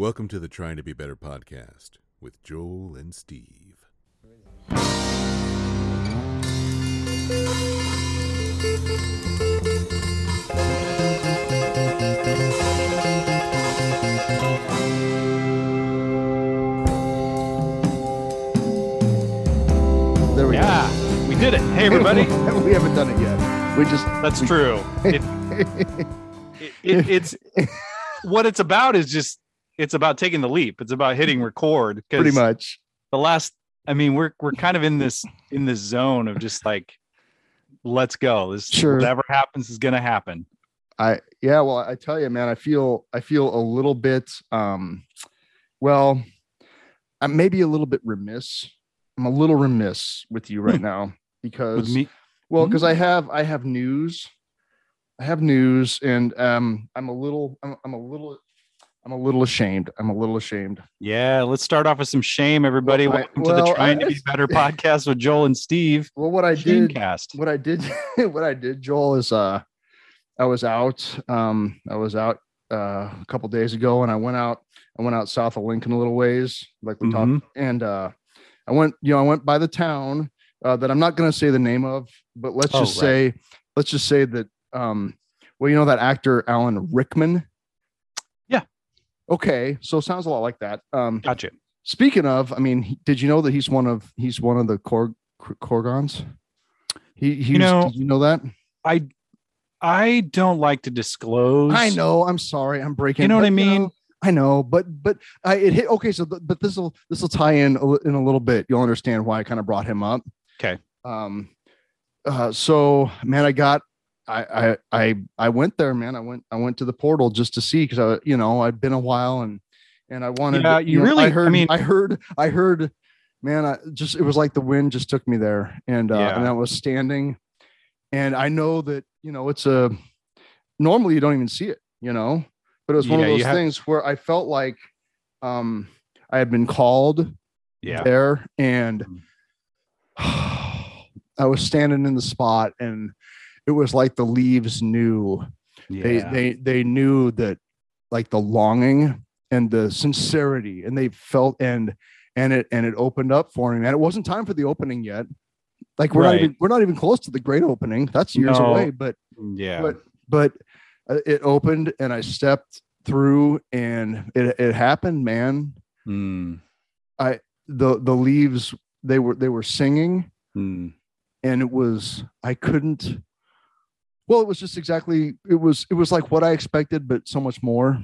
Welcome to the Trying to Be Better podcast with Joel and Steve. There we go. We did it. Hey, everybody. We haven't done it yet. That's true. What it's about is just, it's about taking the leap. It's about hitting record. Pretty much. We're kind of in this zone of just like, let's go. Whatever happens is going to happen. I tell you, man, I feel a little bit, I'm maybe a little bit remiss. I'm a little remiss with you right now because, I have news. I have news, and I'm a little ashamed. Yeah, let's start off with some shame, everybody. Welcome to the Trying to Be Better podcast with Joel and Steve. Well, what I did, Joel, is I was out a couple days ago, and I went out south of Lincoln a little ways, like we talked, and I went by the town that I'm not going to say the name of, but let's just say that that actor Alan Rickman. Okay, so it sounds a lot like that. Gotcha. Speaking of, did you know that he's one of the Korgons? Did you know that? I don't like to disclose. I know. I'm sorry. I'm breaking. You know what I mean? I know, but it hit. Okay, so but this will tie in a little bit. You'll understand why I kind of brought him up. Okay. So man, I went there, man. I went to the portal just to see, because I'd been a while and I wanted. Yeah, I heard. Man, it was like the wind just took me there, and I was standing, and I know that it's a. Normally, you don't even see it, but it was one of those things where I felt like, I had been called. Yeah. There, and I was standing in the spot, and it was like the leaves knew. Yeah. They knew that, like, the longing and the sincerity, and they felt and it opened up for me. And it wasn't time for the opening yet. Like, we're not even close to the great opening. That's years away. But yeah, but it opened, and I stepped through, and it happened, man. Mm. The leaves they were singing, and it was I couldn't. Well, it was just exactly, it was like what I expected, but so much more.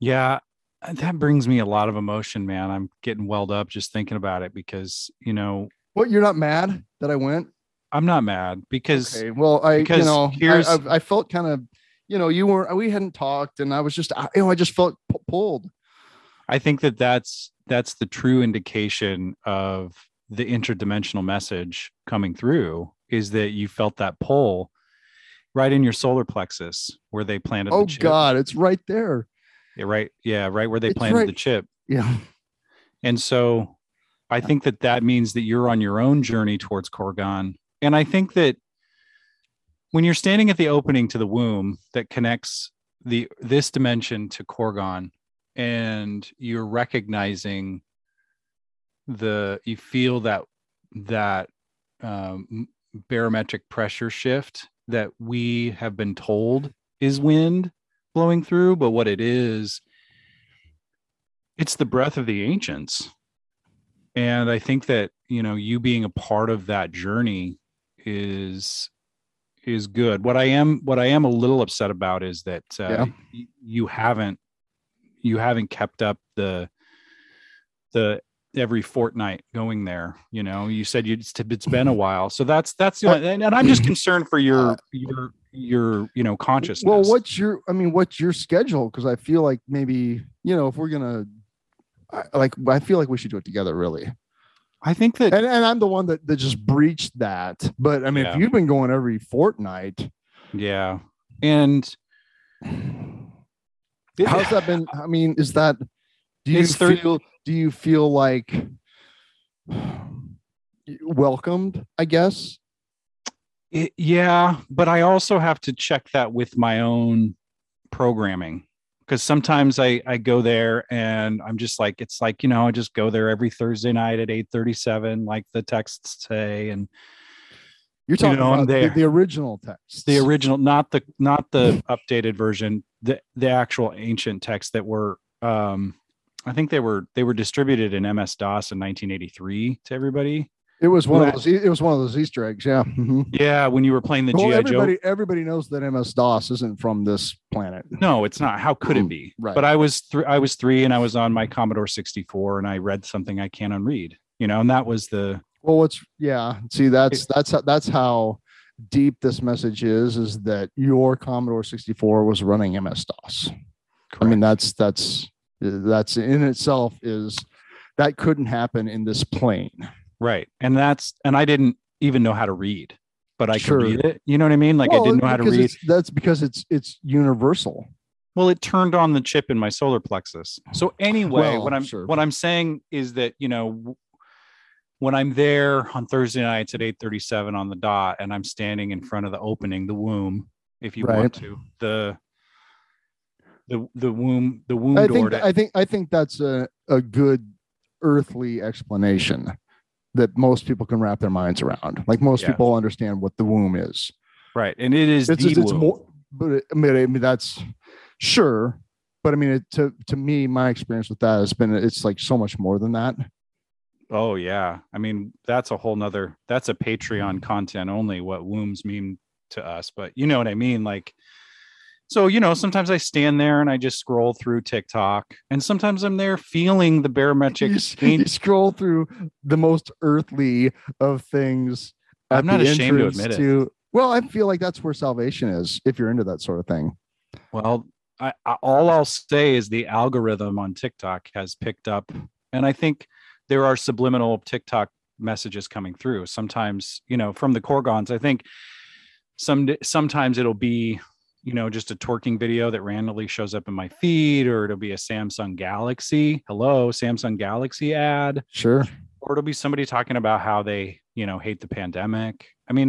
Yeah, that brings me a lot of emotion, man. I'm getting welled up just thinking about it because, What, you're not mad that I went? I'm not mad because... Okay, well, I felt kind of, we hadn't talked, and I was just, I just felt pulled. I think that that's the true indication of the interdimensional message coming through. Is that you felt that pull right in your solar plexus where they planted the chip. Oh God, it's right there. Yeah, right. Yeah, right where they planted the chip. Yeah. And so I think that means that you're on your own journey towards Korgon. And I think that when you're standing at the opening to the womb that connects this dimension to Korgon, and you're recognizing you feel that barometric pressure shift that we have been told is wind blowing through, but what it is, it's the breath of the ancients. And I think that, you being a part of that journey is good. What I am a little upset about is that you haven't kept up the every fortnight going there. You said it's been a while, so that's the only, and I'm just concerned for your consciousness. Well, what's your schedule? Because I feel like maybe if we're gonna, I feel like we should do it together. Really, I think that, and I'm the one that just breached that. But if you've been going every fortnight, yeah, and how's that been? Is that? Do you feel like welcomed, I guess? But I also have to check that with my own programming because sometimes I go there and I'm just like, it's like, you know, I just go there every Thursday night at 8:37, like the texts say. And you're talking, you know, about the original text, the original, not the updated version, the actual ancient texts that were, I think they were distributed in MS-DOS in 1983 to everybody. It was one of those Easter eggs. Yeah. Mm-hmm. Yeah. When you were playing the GI Joe. Everybody knows that MS-DOS isn't from this planet. No, it's not. How could it be? Right. But I was three and I was on my Commodore 64 and I read something I can't unread, you know, and that was the. Well, that's how deep this message is that your Commodore 64 was running MS-DOS. Correct. I mean, that's in itself is that couldn't happen in this plane. Right. And I didn't even know how to read, but I could read it. You know what I mean? Like, well, I didn't know how to read. That's because it's universal. Well, it turned on the chip in my solar plexus. So anyway, what I'm saying is that, you know, when I'm there on Thursday nights at 8:37 on the dot, and I'm standing in front of the opening, the womb, if you want to, the womb I door. I think that's a good earthly explanation that most people can wrap their minds around. Like most people understand what the womb is. Right. And it is it's womb. More, but I mean, that's sure. But I mean, to me, my experience with that has been, it's like so much more than that. Oh yeah. I mean, that's a whole nother, that's a Patreon content only, what wombs mean to us, but you know what I mean? Like, so, you know, sometimes I stand there and I just scroll through TikTok, and sometimes I'm there feeling the barometric. You scroll through the most earthly of things. I'm not ashamed to admit it. Well, I feel like that's where salvation is if you're into that sort of thing. Well, all I'll say is the algorithm on TikTok has picked up, and I think there are subliminal TikTok messages coming through. Sometimes, you know, from the Korgons, I think sometimes it'll be, you know, just a twerking video that randomly shows up in my feed, or it'll be a Samsung Galaxy. Hello, Samsung Galaxy ad. Sure. Or it'll be somebody talking about how they, you know, hate the pandemic. I mean,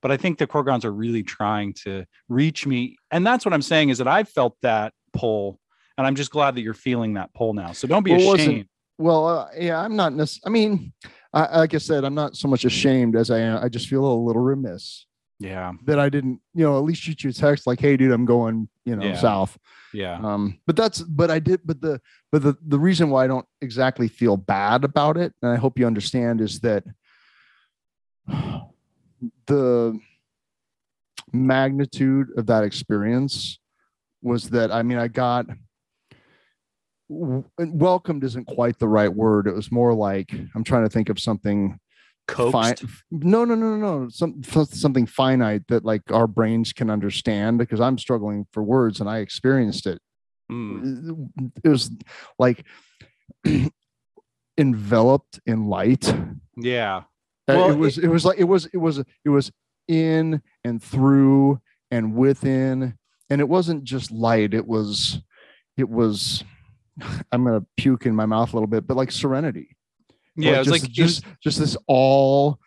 but I think the Korgons are really trying to reach me. And that's what I'm saying is that I felt that pull, and I'm just glad that you're feeling that pull now. So don't be ashamed. I'm not necessarily. I mean, like I said, I'm not so much ashamed as I am. I just feel a little remiss. Yeah, that I didn't, you know, at least shoot you a text like, "Hey, dude, I'm going, you know, south." Yeah. But the reason why I don't exactly feel bad about it, and I hope you understand, is that the magnitude of that experience was that, I mean, I got welcomed isn't quite the right word. It was more like, I'm trying to think of something. No. Something finite that like our brains can understand, because I'm struggling for words and I experienced it. Mm. It was like enveloped in light. Yeah. Well, it was in and through and within, and it wasn't just light. It was, I'm going to puke in my mouth a little bit, but like serenity. Yeah, it's like just this all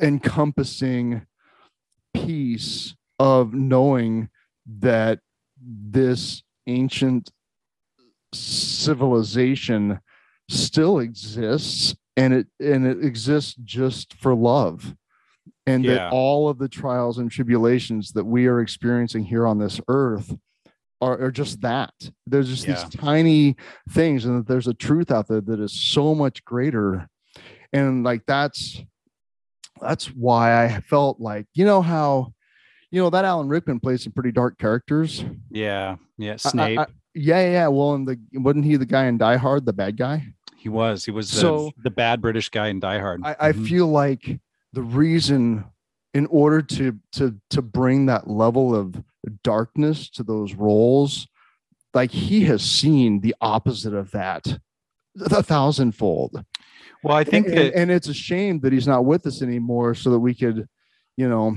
encompassing piece of knowing that this ancient civilization still exists, and it exists just for love, and that all of the trials and tribulations that we are experiencing here on this earth are just that. There's just these tiny things, and that there's a truth out there that is so much greater. And like, that's why I felt like, you know, how, you know, that Alan Rickman plays some pretty dark characters. Yeah. Yeah. Snape. Yeah. Well, and wasn't he the guy in Die Hard, the bad guy? He was the bad British guy in Die Hard. I feel like the reason, in order to bring that level of darkness to those roles, like he has seen the opposite of that 1,000-fold. Well, I think and it's a shame that he's not with us anymore, so that we could, you know,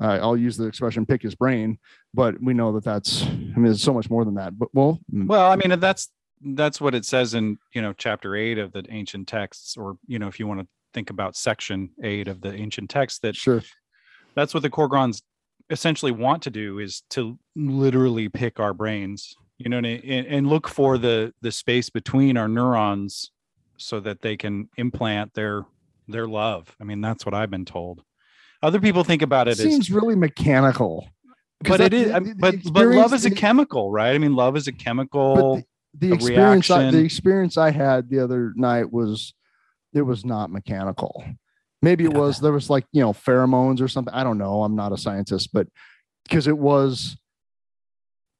I'll use the expression "pick his brain," but we know that's. I mean, it's so much more than that. But well, I mean, that's what it says in, you know, chapter 8 of the ancient texts, or, you know, if you want to think about section 8 of the ancient text, that sure. That's what the Korgons essentially want to do is to literally pick our brains, you know, and look for the space between our neurons so that they can implant their love. I mean, that's what I've been told. Other people think about it as seems really mechanical, but it is. But love is a chemical, right? I mean, love is a chemical. The experience I had the other night was, it was not mechanical. Maybe it was, there was like, you know, pheromones or something. I don't know. I'm not a scientist, but because it was,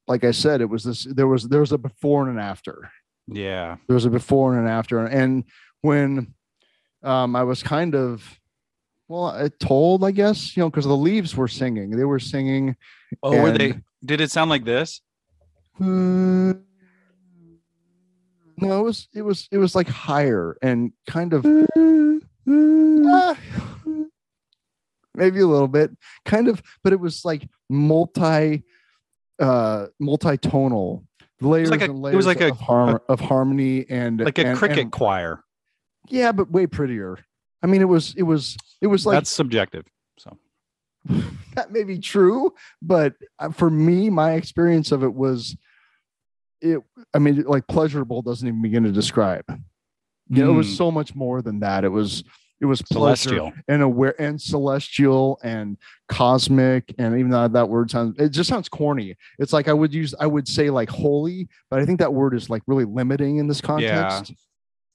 like I said, it was this, there was a before and an after. Yeah. There was a before and an after. And when I was kind of, told, I guess, you know, because the leaves were singing, they were singing. Oh, were they? Did it sound like this? No, it was like higher and kind of maybe a little bit kind of, but it was like multi-tonal layers, like and layers of harmony and like a cricket choir. Yeah, but way prettier. I mean, it was like, that's subjective. So that may be true, but for me, my experience of it was, like pleasurable doesn't even begin to describe. You know, it was so much more than that. It was celestial and aware and celestial and cosmic. And even though that word sounds, it just sounds corny. It's like, I would say like holy, but I think that word is like really limiting in this context.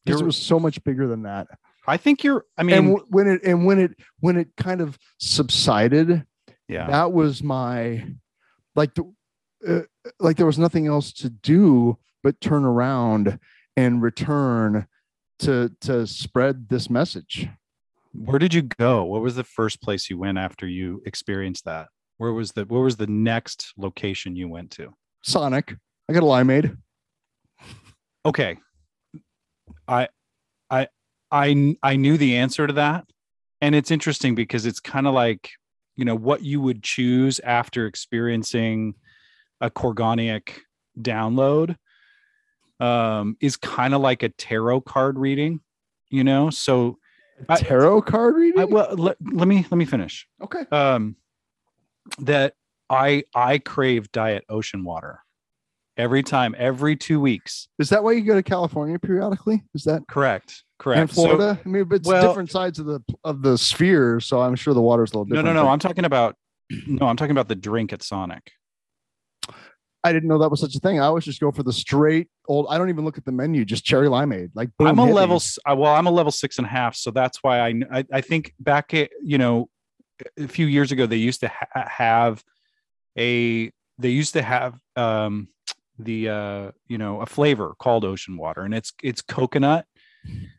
Because it was so much bigger than that. I think when it kind of subsided, that was my, like there was nothing else to do but turn around and return to spread this message. Where did you go? What was the first place you went after you experienced that? Where was the next location you went to? Sonic. I got a limeade. Okay. I knew the answer to that. And it's interesting because it's kind of like, you know, what you would choose after experiencing a Korgonic download is kind of like a tarot card reading, you know? So tarot card reading? Let me finish. Okay. That I crave diet ocean water every time, every 2 weeks. Is that why you go to California periodically? Is that correct? Correct. And Florida? So, I mean, but it's different sides of the sphere, so I'm sure the water's a little different. No. I'm talking about the drink at Sonic. I didn't know that was such a thing. I always just go for the straight old. I don't even look at the menu. Just cherry limeade. Like boom, I'm a level 6.5, so that's why I think back at, you know, a few years ago they used to have a flavor called ocean water, and it's coconut.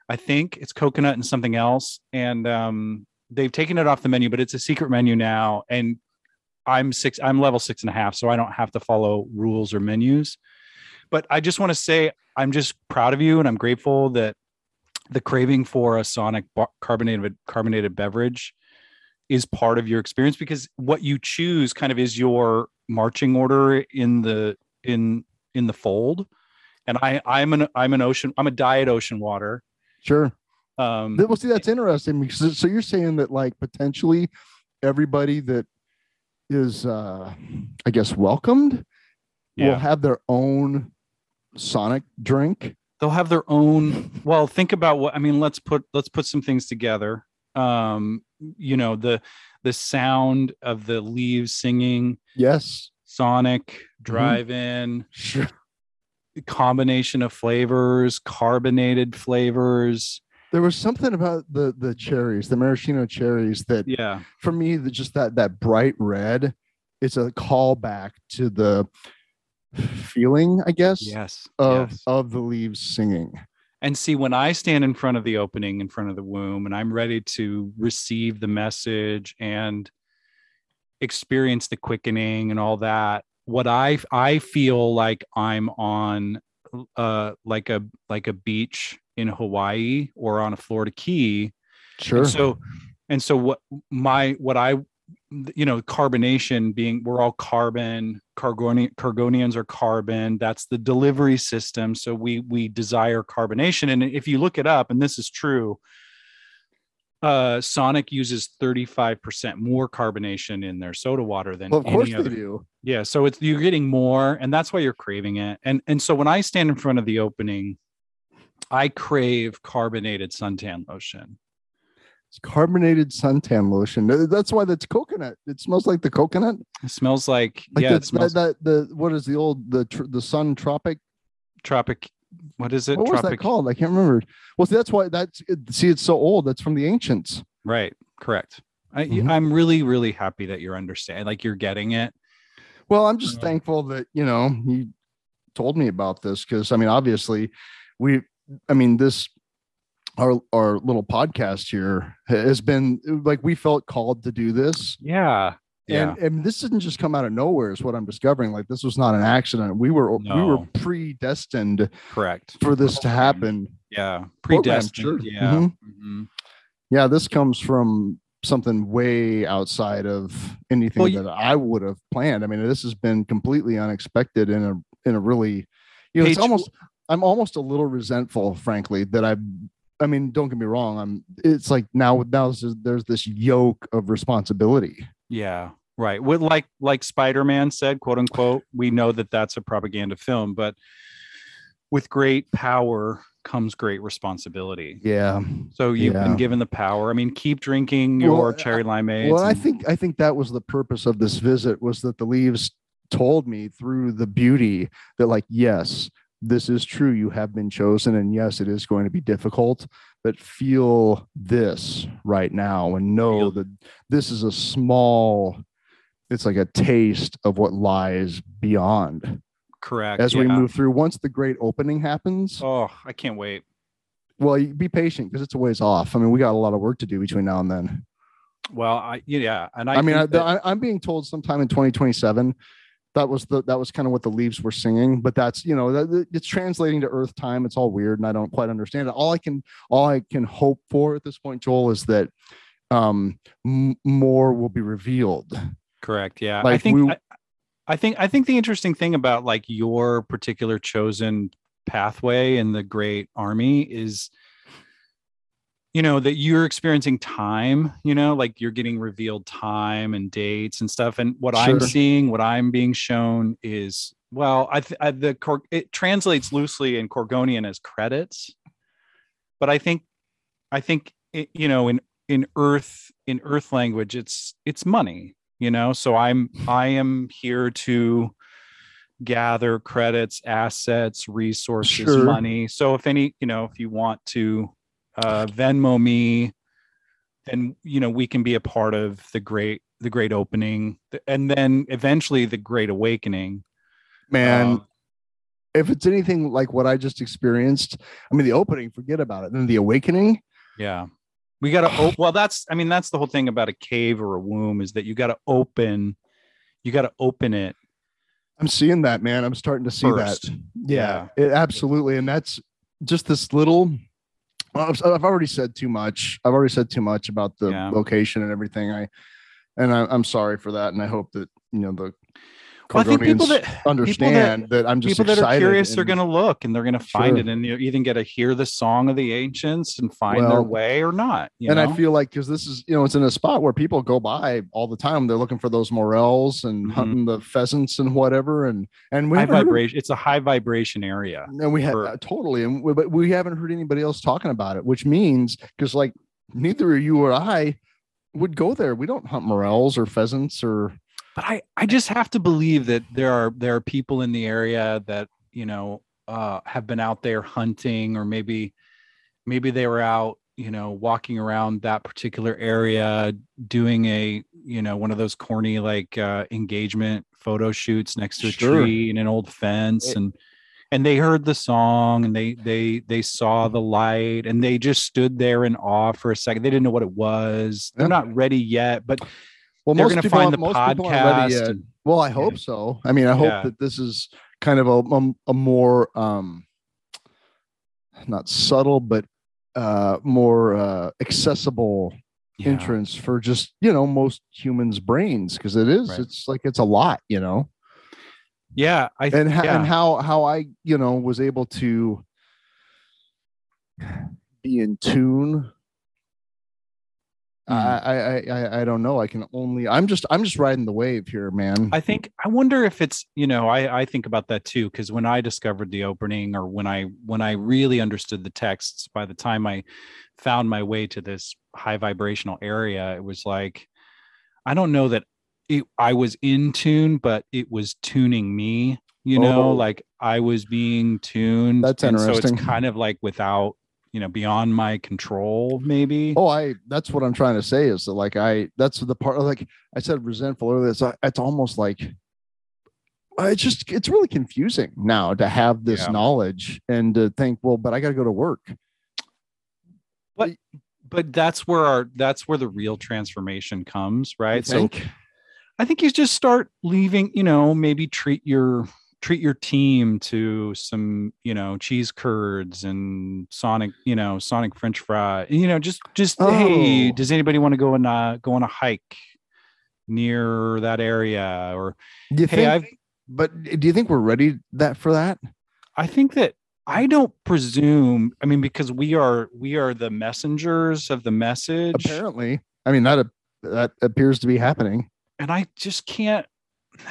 I think it's coconut and something else, and they've taken it off the menu, but it's a secret menu now, and I'm level 6.5, so I don't have to follow rules or menus. But I just want to say I'm just proud of you, and I'm grateful that the craving for a Sonic carbonated beverage is part of your experience, because what you choose kind of is your marching order in the fold. And I'm a diet ocean water. Sure. Well, see, that's interesting. Because, so you're saying that like potentially everybody that is I guess welcomed will have their own Sonic drink. They'll have their own. Well, think about what I mean. Let's put some things together. You know, the sound of the leaves singing. Yes. Sonic Drive-In. Sure. Combination of flavors, carbonated flavors. There was something about the cherries, the maraschino cherries, that for me, just that bright red, it's a callback to the feeling, I guess, of the leaves singing. And see, when I stand in front of the opening, in front of the womb, and I'm ready to receive the message and experience the quickening and all that, what I feel like I'm on like a beach in Hawaii or on a Florida key. Sure. And so carbonation being, we're all carbon, Korgonians are carbon. That's the delivery system. So we desire carbonation. And if you look it up, and this is true, Sonic uses 35% more carbonation in their soda water than well, of course any other. They do. Yeah, so it's you're getting more, and that's why you're craving it. And so when I stand in front of the opening, I crave carbonated suntan lotion. It's carbonated suntan lotion. That's why that's coconut. It smells like the coconut. It smells like yeah. It smells the what is the old the sun tropic. What is it? What was that called? I can't remember. Well, see, that's why it's so old. That's from the ancients. Right. Correct. I'm really, really happy that you're understanding, like you're getting it. Well, I'm just thankful that, you know, you told me about this because, I mean, obviously our little podcast here has been like, we felt called to do this. Yeah. Yeah. And this didn't just come out of nowhere is what I'm discovering. Like this was not an accident. We were predestined for this to happen. Yeah. Predestined. Sure. Yeah. Mm-hmm. Mm-hmm. Yeah. This comes from something way outside of anything that I would have planned. I mean, this has been completely unexpected in a really, you know, it's almost, I'm almost a little resentful, frankly, that I mean, don't get me wrong. It's like now there's this yoke of responsibility. Yeah. Right. With like Spider-Man said, quote unquote, we know that that's a propaganda film, but with great power comes great responsibility. Yeah. So you've been given the power. I mean, keep drinking your cherry limeade. Well, I think that was the purpose of this visit, was that the leaves told me through the beauty that like, yes, this is true. You have been chosen. And yes, it is going to be difficult, but feel this right now and know that this is it's like a taste of what lies beyond. Correct. As we move through, once the great opening happens. Oh, I can't wait. Well, be patient because it's a ways off. I mean, we got a lot of work to do between now and then. Well, I'm being told sometime in 2027, that was kind of what the leaves were singing, but that's, you know, it's translating to Earth time. It's all weird, and I don't quite understand it. All I can hope for at this point, Joel, is that more will be revealed. Correct. Yeah. Like I think the interesting thing about like your particular chosen pathway in the Great Army is, you know, that you're experiencing time, you know, like you're getting revealed time and dates and stuff. And what I'm seeing, what I'm being shown is, well, it translates loosely in Korgonian as credits, but I think it, you know, in Earth language, it's money, you know? So I am here to gather credits, assets, resources, money. So if any, you know, if you want to, Venmo me, and you know, we can be a part of the great opening, and then eventually the Great Awakening. Man, if it's anything like what I just experienced, I mean, the opening, forget about it. Then the awakening. Yeah, we got to. Well, that's the whole thing about a cave or a womb, is that you got to open. You got to open it. I'm seeing that, man. I'm starting to see first. That. Yeah. It absolutely, and that's just this little. I've already said too much. I've already said too much about the location and everything. I'm sorry for that, and I hope that, you know, the Korgonians understand that I'm just people excited that are curious. They're going to look and they're going to find it, and you either get to hear the song of the ancients and find their way or not. You know? I feel like, because this is, you know, it's in a spot where people go by all the time. They're looking for those morels and hunting the pheasants and whatever. And we vibration. It's a high vibration area. And we have totally, but we haven't heard anybody else talking about it, which means because like neither you or I would go there. We don't hunt morels or pheasants or. But I just have to believe that there are people in the area that, you know, have been out there hunting, or maybe they were out, you know, walking around that particular area doing a, you know, one of those corny like engagement photo shoots next to a tree and an old fence, and they heard the song, and they saw the light, and they just stood there in awe for a second. They didn't know what it was. They're not ready yet, but. Well, they're going to find the podcast. Well, I hope so. I mean, I hope that this is kind of a more not subtle, but more accessible entrance for just, you know, most humans' brains, because it is. Right. It's like it's a lot, you know. Yeah, and how I, you know, was able to be in tune I don't know. I can only, I'm just riding the wave here, man. I wonder if it's, you know, I think about that too. Cause when I discovered the opening, or when I really understood the texts, by the time I found my way to this high vibrational area, it was like, I don't know that I was in tune, but it was tuning me, you know, like I was being tuned. That's interesting. So it's kind of like without, you know, beyond my control, maybe. That's what I'm trying to say is that, like, that's the part, like I said, resentful earlier. It's almost like, it's really confusing now to have this knowledge and to think, well, but I got to go to work. But that's where the real transformation comes. Right. So I think you just start leaving, you know, maybe treat your team to some, you know, cheese curds and Sonic French fry, you know, just hey, does anybody want to go on a hike near that area? Or do you think we're ready for that? I think that I don't presume, I mean, because we are the messengers of the message. Apparently. I mean, that appears to be happening. And I just can't,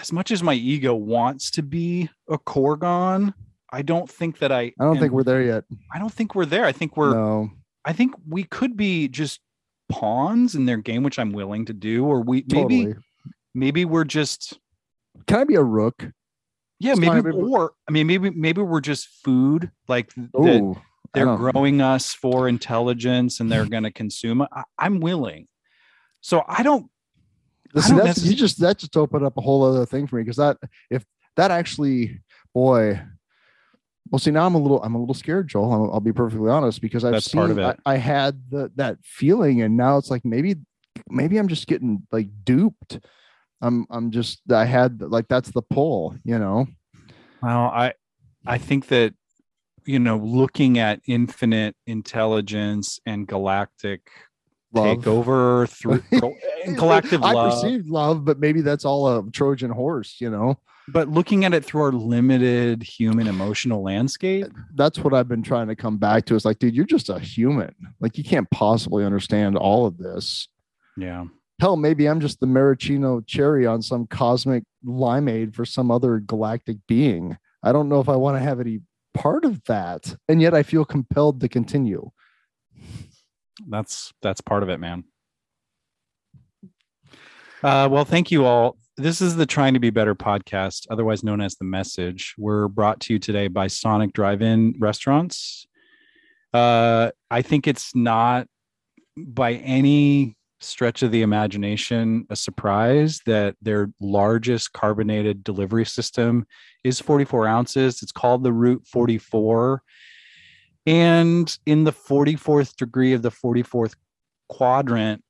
as much as my ego wants to be a Korgon, I don't think that I don't think we're there yet. I don't think we're there. I think we could be just pawns in their game, which I'm willing to do, or maybe we're just, can I be a rook? Yeah, maybe we're just food, like they're growing us for intelligence and they're going to consume. I'm willing. So I don't. Listen, that just opened up a whole other thing for me, because now I'm a little scared, Joel. I'll be perfectly honest, because that's part of it. I had that feeling, and now it's like maybe I'm just getting like duped. I had like, that's the pull, you know. Well, I think that, you know, looking at infinite intelligence and galactic love. Takeover through collective love. I perceived love, but maybe that's all a Trojan horse, you know. But looking at it through our limited human emotional landscape, that's what I've been trying to come back to. It's like, dude, you're just a human. Like, you can't possibly understand all of this. Yeah. Hell, maybe I'm just the maraschino cherry on some cosmic limeade for some other galactic being. I don't know if I want to have any part of that, and yet I feel compelled to continue. That's part of it, man. Well, thank you all. This is the Trying to Be Better podcast, otherwise known as The Message. We're brought to you today by Sonic Drive-In Restaurants. I think it's not by any stretch of the imagination a surprise that their largest carbonated delivery system is 44 ounces. It's called the Route 44. And in the 44th degree of the 44th quadrant,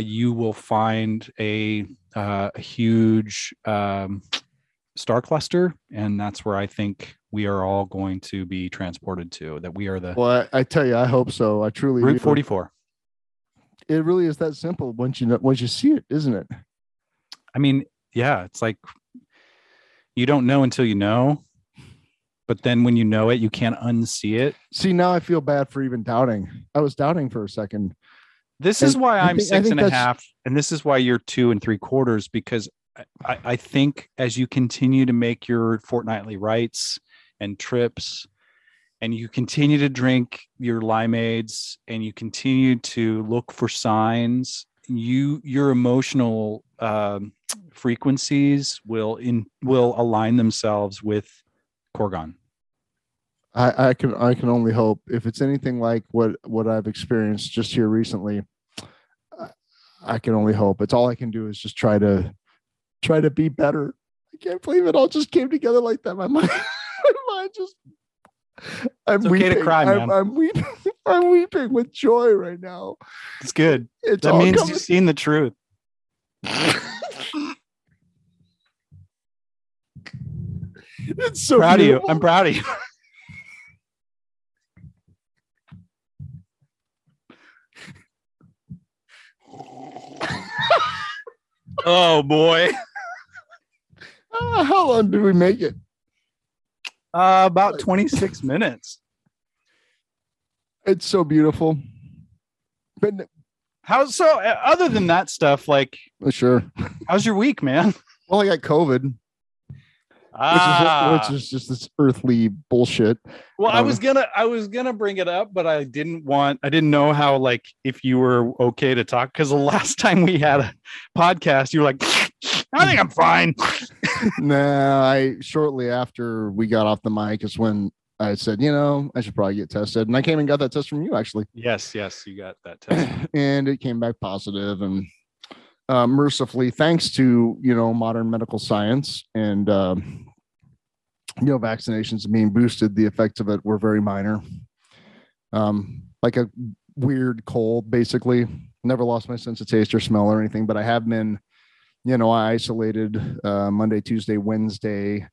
you will find a huge star cluster. And that's where I think we are all going to be transported to, that we are the... Well, I tell you, I hope so. I truly... Route 44. It really is that simple once you see it, isn't it? I mean, yeah, it's like you don't know until you know. But then when you know it, you can't unsee it. See, now I feel bad for even doubting. I was doubting for a second. This is why I'm 6.5. And this is why you're 2.75, because I think as you continue to make your fortnightly rites and trips, and you continue to drink your limeades, and you continue to look for signs, your emotional frequencies will align themselves with Korgon. I can only hope. If it's anything like what I've experienced just here recently, I can only hope. It's all I can do is just try to be better. I can't believe it all just came together like that. My mind just... I'm okay weeping. To cry, man. I'm weeping. I'm weeping with joy right now. It's good. That means you've seen the truth. It's so proud beautiful. Of you. I'm proud of you. Oh boy. How long do we make it? About 26 minutes. It's so beautiful. But How so? Other than that stuff, like, sure. How's your week, man? Well, I got COVID, which is just this earthly bullshit. Well, I was gonna bring it up, but I didn't know how, like, if you were okay to talk, because the last time we had a podcast, you were like, I think I'm fine. Nah, shortly after we got off the mic is when I said, I should probably get tested. And I came and got that test from you, actually. Yes, you got that test. And it came back positive. And mercifully, thanks to, modern medical science and, vaccinations being boosted, the effects of it were very minor. Like a weird cold, basically. Never lost my sense of taste or smell or anything, but I have been, I isolated Monday, Tuesday, Wednesday.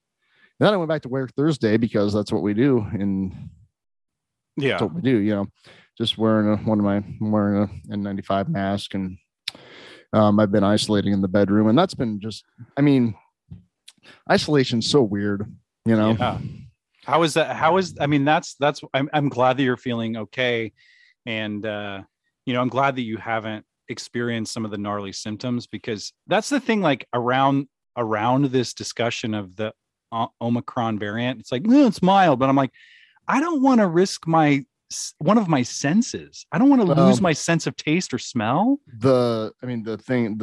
Then I went back to work Thursday because that's what we do. And yeah, that's what we do, just wearing a N95 mask. And I've been isolating in the bedroom, and that's been just, isolation's so weird, Yeah. How is that? I'm glad that you're feeling okay. And, I'm glad that you haven't experienced some of the gnarly symptoms, because that's the thing, like around this discussion of the Omicron variant, it's like, it's mild, but I'm like, I don't want to risk one of my senses. I don't want to lose my sense of taste or smell. The thing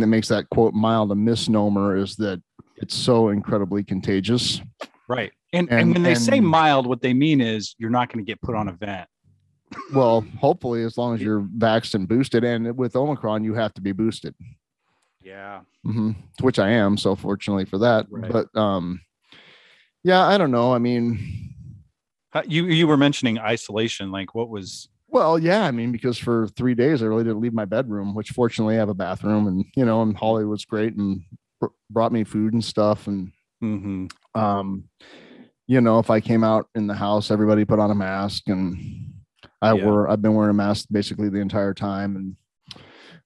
that makes that quote mild a misnomer is that it's so incredibly contagious, right? And when they say mild, what they mean is you're not going to get put on a vent. Well, hopefully, as long as you're vaxxed and boosted, and with Omicron, you have to be boosted. Yeah. Mm-hmm. Which I am, so fortunately for that. Right. But I don't know. You were mentioning isolation. Like, what was? Well, yeah. Because for 3 days I really didn't leave my bedroom, which fortunately I have a bathroom, and and Hollywood's great and brought me food and stuff, and if I came out in the house, everybody put on a mask, and I've been wearing a mask basically the entire time,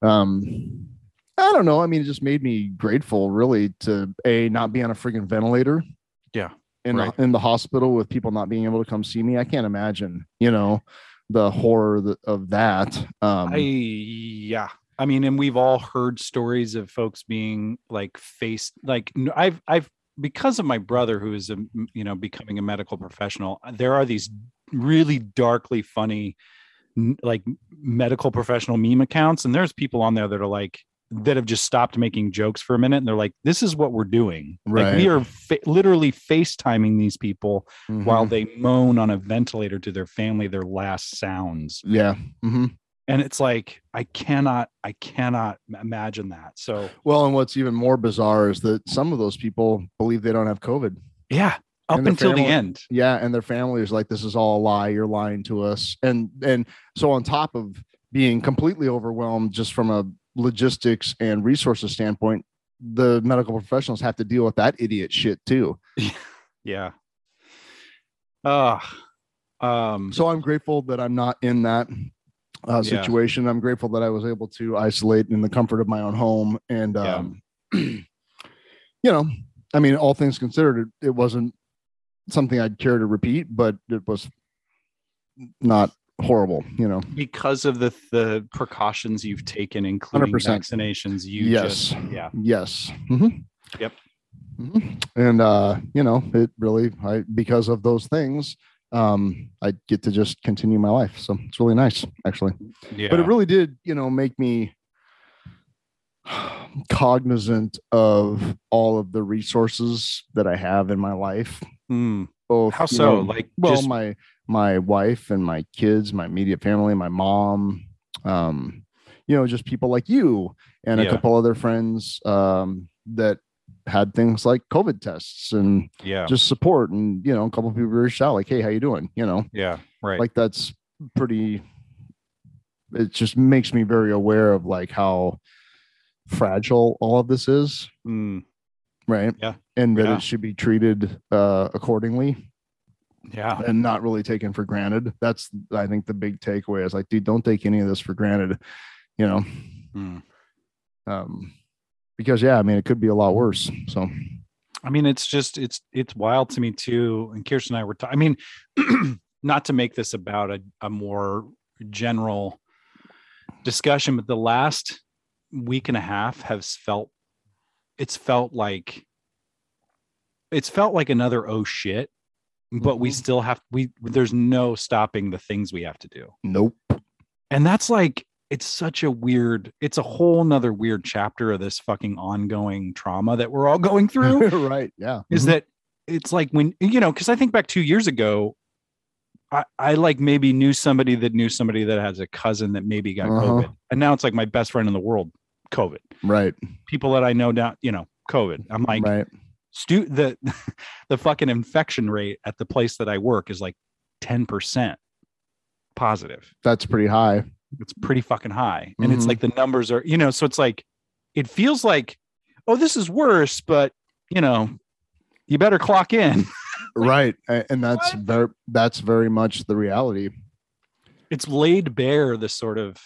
and I don't know. It just made me grateful, really, to not be on a friggin' ventilator. Yeah, in the hospital with people not being able to come see me. I can't imagine, the horror of that. And we've all heard stories of folks being like faced, like I've because of my brother who is becoming a medical professional. There are these really darkly funny, like medical professional meme accounts, and there's people on there that are like, that have just stopped making jokes for a minute. And they're like, this is what we're doing. Right. Like, we are literally FaceTiming these people while they moan on a ventilator to their family, their last sounds. Yeah. Mm-hmm. And it's like, I cannot imagine that. So, well, and what's even more bizarre is that some of those people believe they don't have COVID. Yeah. Up until the end. Yeah. And their family is like, this is all a lie. You're lying to us. And so on top of being completely overwhelmed, just from a logistics and resources standpoint, the medical professionals have to deal with that idiot shit too. Yeah. So I'm grateful that I'm not in that situation. Yeah. I'm grateful that I was able to isolate in the comfort of my own home. And, all things considered, it wasn't something I'd care to repeat, but it was not horrible, because of the precautions you've taken, including 100%. Vaccinations. Yes. Mm-hmm. Yep. Mm-hmm. And it really, because of those things, I get to just continue my life. So it's really nice, actually. Yeah. But it really did, make me cognizant of all of the resources that I have in my life. Mm. Both, how so? My wife and my kids, my immediate family, my mom, just people like you and a couple other friends that had things like COVID tests and just support. And, a couple of people reached out like, hey, how you doing? Yeah. Right. Like, that's pretty, it just makes me very aware of like how fragile all of this is. Mm. Right. Yeah. And that it should be treated accordingly. Yeah. And not really taken for granted. That's, I think, the big takeaway is like, dude, don't take any of this for granted, because it could be a lot worse. So, it's just, it's wild to me too. And Kirsten and I were talking, not to make this about a more general discussion, but the last week and a half has felt, it's felt like another oh shit, but we still have, there's no stopping the things we have to do. Nope. And that's like, it's such a weird, it's a whole nother weird chapter of this fucking ongoing trauma that we're all going through. Right. Yeah. Is that it's like when, you know, cause I think back 2 years ago, I like maybe knew somebody that has a cousin that maybe got COVID. And now it's like my best friend in the world, COVID. Right. People that I know down, you know, COVID. I'm like, right. The fucking infection rate at the place that I work is like 10% positive. That's pretty high. It's pretty fucking high. And it's like the numbers are, you know, so it's like, it feels like, oh, this is worse, but you know, you better clock in. Right. And that's very much the reality. It's laid bare the sort of,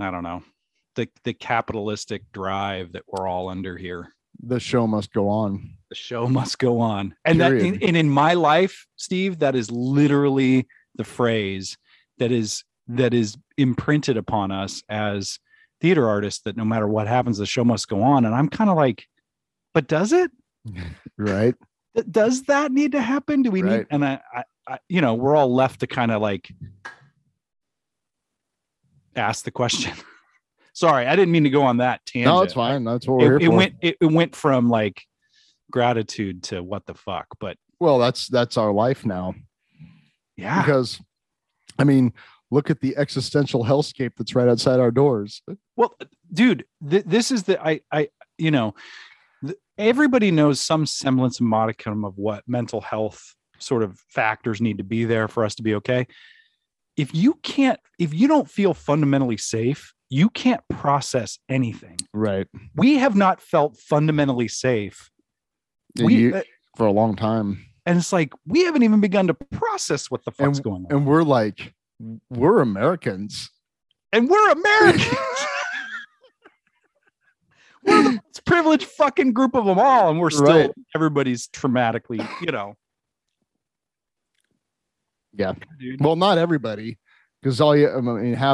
I don't know, the capitalistic drive that we're all under here. The show must go on. The show must go on. And period. That, and in my life, Steve, that is literally the phrase that is imprinted upon us as theater artists, that no matter what happens, the show must go on. And I'm kind of like, but does it? Right. Does that need to happen? Do we need, and I, you know, we're all left to kind of like ask the question. Sorry, I didn't mean to go on that tangent. No, it's fine. That's what we're here for. It went from like gratitude to what the fuck, but. Well, that's our life now. Yeah. Because, I mean, look at the existential hellscape that's right outside our doors. Well, dude, this is the, I, you know, everybody knows some semblance and modicum of what mental health sort of factors need to be there for us to be okay. If you don't feel fundamentally safe, you can't process anything. Right. We have not felt fundamentally safe for a long time. And it's like, we haven't even begun to process what the fuck's going on. And we're like, we're Americans. And we're Americans. We're the most privileged fucking group of them all. And we're still, everybody's traumatically, you know. Yeah. Dude. Well, not everybody. Because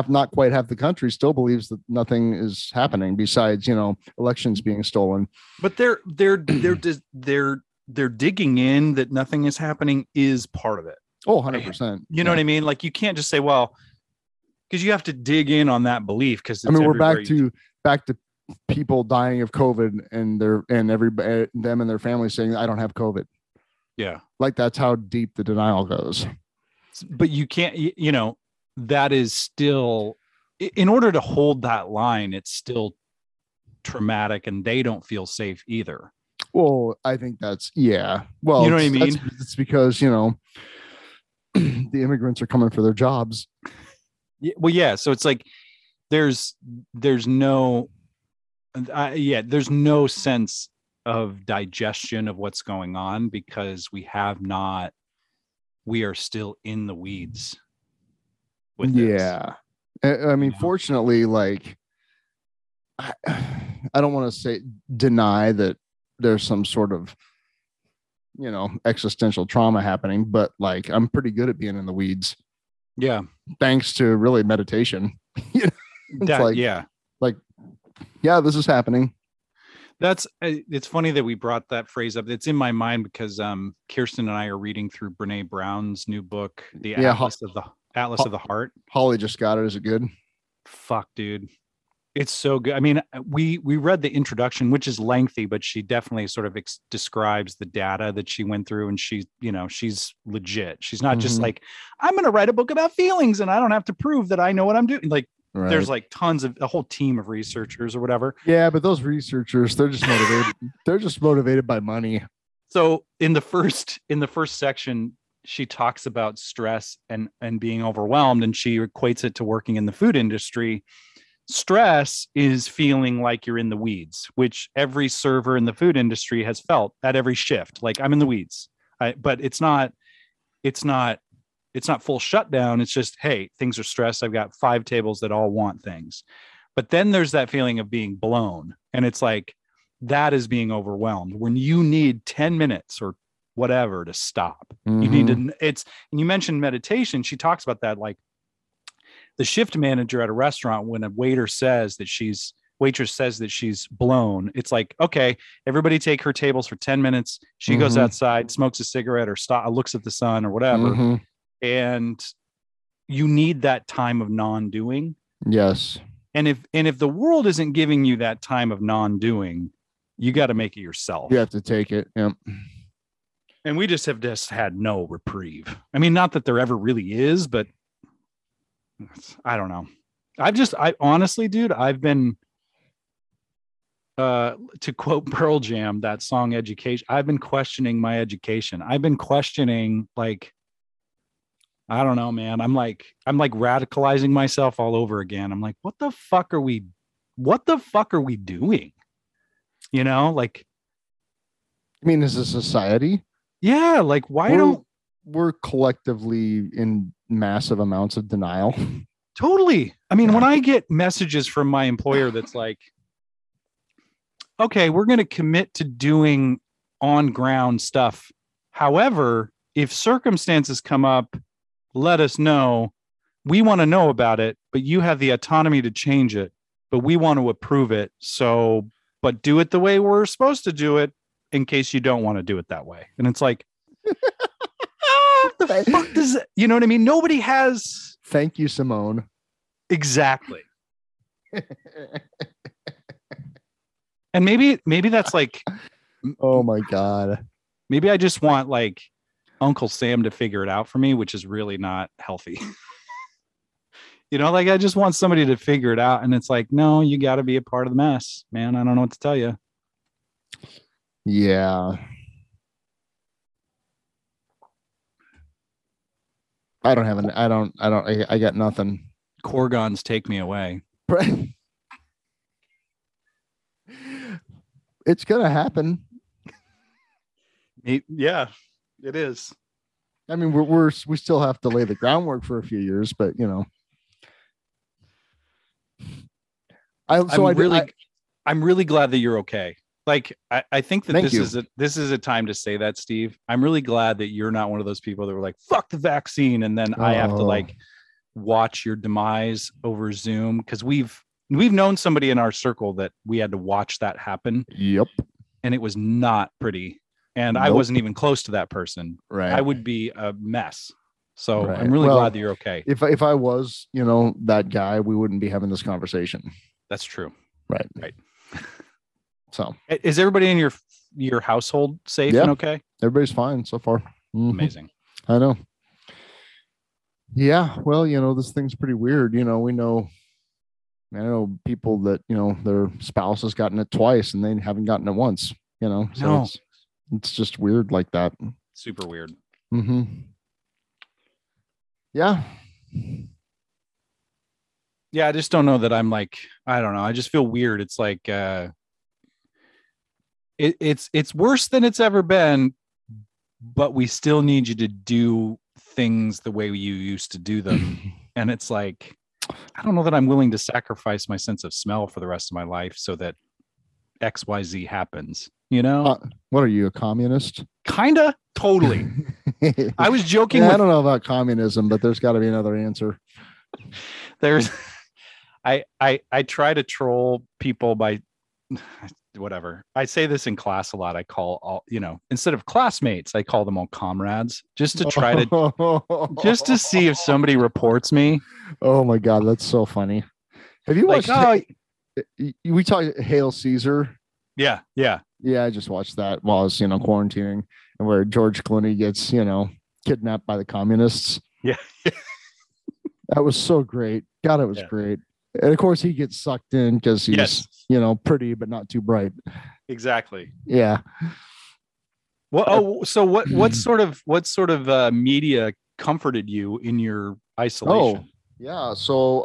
not quite half the country still believes that nothing is happening besides, you know, elections being stolen. But they're digging in that nothing is happening is part of it. Oh, 100%. You know what I mean? Like, you can't just say, well, because you have to dig in on that belief. Because I mean, we're back to people dying of COVID and everybody, them and their family saying, I don't have COVID. Yeah, like that's how deep the denial goes. But you can't, you know. That is still, in order to hold that line, it's still traumatic, and they don't feel safe either. Well, I think that's, yeah. Well, you know what I mean? It's because, you know, the immigrants are coming for their jobs. Well, yeah. So it's like, there's no sense of digestion of what's going on, because we are still in the weeds. Yeah. I mean, fortunately, like, I don't want to say deny that there's some sort of, you know, existential trauma happening, but like, I'm pretty good at being in the weeds. Yeah. Thanks to really meditation. This is happening. It's funny that we brought that phrase up. It's in my mind because Kirsten and I are reading through Brene Brown's new book, Atlas of the Heart. Holly just got it. Is it good? Fuck, dude. It's so good. I mean, we read the introduction, which is lengthy, but she definitely sort of describes the data that she went through, and she, you know, she's legit. She's not just like, I'm going to write a book about feelings and I don't have to prove that I know what I'm doing. Like, there's like tons of a whole team of researchers or whatever. Yeah, but those researchers, they're just motivated. They're just motivated by money. So in the first section, she talks about stress and being overwhelmed, and she equates it to working in the food industry. Stress is feeling like you're in the weeds, which every server in the food industry has felt at every shift. Like, I'm in the weeds, but it's not full shutdown. It's just, hey, things are stressed. I've got 5 tables that all want things. But then there's that feeling of being blown. And it's like, that is being overwhelmed when you need 10 minutes or whatever to stop. You need to, and you mentioned meditation. She talks about that. Like, the shift manager at a restaurant, when a waitress says that she's blown, it's like, okay, everybody take her tables for 10 minutes. She goes outside, smokes a cigarette or looks at the sun or whatever. And you need that time of non-doing. Yes. And if the world isn't giving you that time of non-doing, you got to make it yourself. You have to take it. Yep. And we just have had no reprieve. I mean, not that there ever really is, but I don't know. I honestly, dude, I've been, to quote Pearl Jam, that song Education, I've been questioning my education. I've been questioning, like, I don't know, man. I'm like radicalizing myself all over again. I'm like, what the fuck are we doing? You know, like, I mean, as a society. Yeah. Like, we're collectively in massive amounts of denial. Totally. I mean, when I get messages from my employer, that's like, okay, we're going to commit to doing on ground stuff. However, if circumstances come up, let us know. We want to know about it, but you have the autonomy to change it, but we want to approve it. So, but do it the way we're supposed to do it in case you don't want to do it that way. And it's like, what the fuck does that, you know what I mean? Nobody has. Thank you, Simone. Exactly. And maybe that's like, oh my God. Maybe I just want like Uncle Sam to figure it out for me, which is really not healthy. You know, like I just want somebody to figure it out. And it's like, no, you got to be a part of the mess, man. I don't know what to tell you. Yeah. I got nothing. Korgons take me away. It's going to happen. Yeah, it is. I mean, we still have to lay the groundwork for a few years, but you know, I'm really glad that you're okay. Like, I think that this is a time to say that, Steve. I'm really glad that you're not one of those people that were like, fuck the vaccine. And then I have to like watch your demise over Zoom. 'Cause we've known somebody in our circle that we had to watch that happen. Yep. And it was not pretty. And I wasn't even close to that person. Right. I would be a mess. So right. I'm really glad that you're okay. If I was, you know, that guy, we wouldn't be having this conversation. That's true. Right. Right. So is everybody in your household safe and okay? Everybody's fine so far. Mm-hmm. Amazing. I know. Yeah. Well, you know, this thing's pretty weird. You know, I know people that, you know, their spouse has gotten it twice and they haven't gotten it once, you know, so it's just weird like that. Super weird. Mm-hmm. Yeah. Yeah. I just don't know that I'm like, I don't know. I just feel weird. It's like, it's worse than it's ever been, but we still need you to do things the way you used to do them. And it's like, I don't know that I'm willing to sacrifice my sense of smell for the rest of my life so that XYZ happens, you know? What are you, a communist? Kinda, totally. I was joking. I don't know about communism, but there's got to be another answer. There's, I try to troll people by whatever. I say this in class a lot. I call all, you know, instead of classmates, I call them all comrades, just to try to, just to see if somebody reports me. Oh my God, that's so funny. Have you watched? Like, we talked Hail Caesar. Yeah, yeah, yeah. I just watched that while I was, you know, quarantining, and where George Clooney gets, you know, kidnapped by the communists. Yeah, that was so great. God, it was great. And of course, he gets sucked in because he's, you know, pretty but not too bright. Exactly. Yeah. Well, so what sort of media comforted you in your isolation? Oh, yeah. So,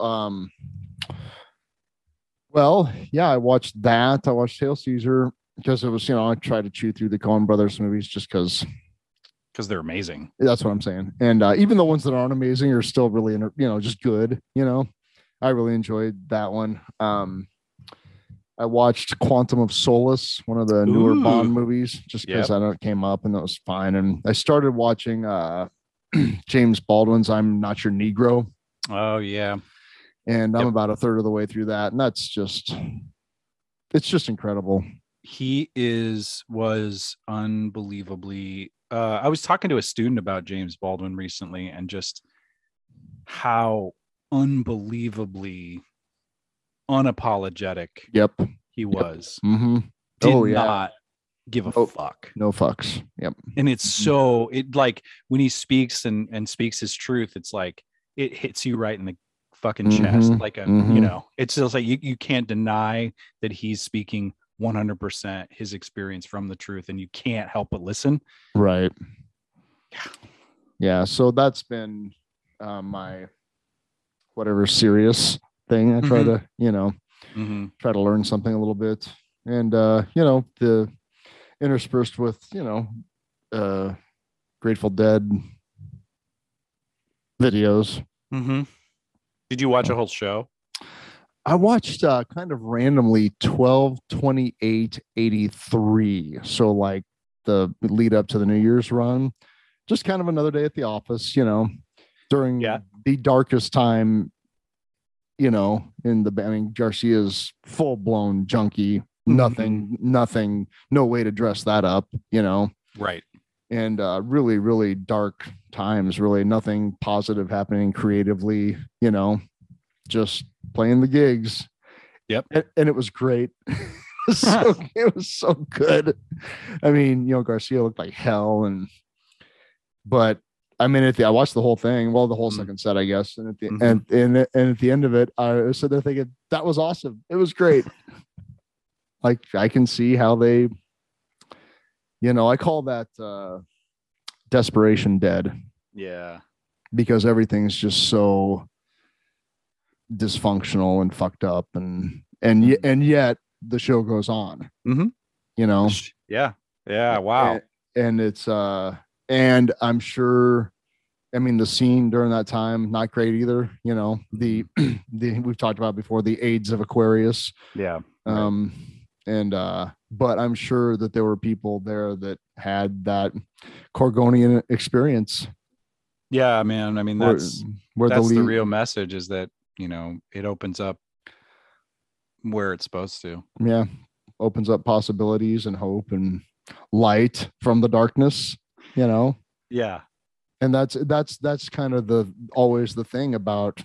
I watched that. I watched Hail Caesar because it was, you know, I tried to chew through the Coen Brothers movies just because they're amazing. That's what I'm saying. And even the ones that aren't amazing are still really, you know, just good. You know, I really enjoyed that one. I watched Quantum of Solace, one of the newer Bond movies, just because I know it came up and that was fine. And I started watching James Baldwin's I'm Not Your Negro. Oh, yeah. And I'm about a third of the way through that. And that's just, it's just incredible. He was unbelievably, I was talking to a student about James Baldwin recently and just how unbelievably unapologetic he was. Mm-hmm. Did not give a fuck. No fucks. Yep. And it's so, it like when he speaks and speaks his truth, it's like, it hits you right in the fucking chest. Like a, you know, it's just like, you can't deny that he's speaking 100% his experience from the truth, and you can't help but listen. Right. Yeah. So that's been my whatever serious thing. I try to, you know, try to learn something a little bit, and you know, the interspersed with, you know, Grateful Dead videos. Did you watch a whole show? I watched kind of randomly 12/28/83. So like the lead up to the New Year's run, just kind of another day at the office, you know, during the darkest time, you know, in the, I mean, Garcia's full blown junkie, nothing, no way to dress that up, you know? Right. And really, really dark times, really nothing positive happening creatively, you know, just playing the gigs. And it was great. So it was so good. I mean, you know, Garcia looked like hell, and but I mean, I watched the whole thing, well, the whole second set, I guess, and at the and at the end of it, I said, I think that was awesome, it was great. Like, I can see how they, you know, I call that desperation dead. Yeah, because everything's just so dysfunctional and fucked up, and yet the show goes on. You know? Yeah Wow. And it's and I'm sure, I mean, the scene during that time, not great either, you know, the we've talked about before, the AIDS of Aquarius. And but I'm sure that there were people there that had that Korgonian experience. Yeah, man, I mean, that's the real message, is that, you know, it opens up where it's supposed to. Yeah, opens up possibilities and hope and light from the darkness, you know. Yeah. And that's kind of the always the thing about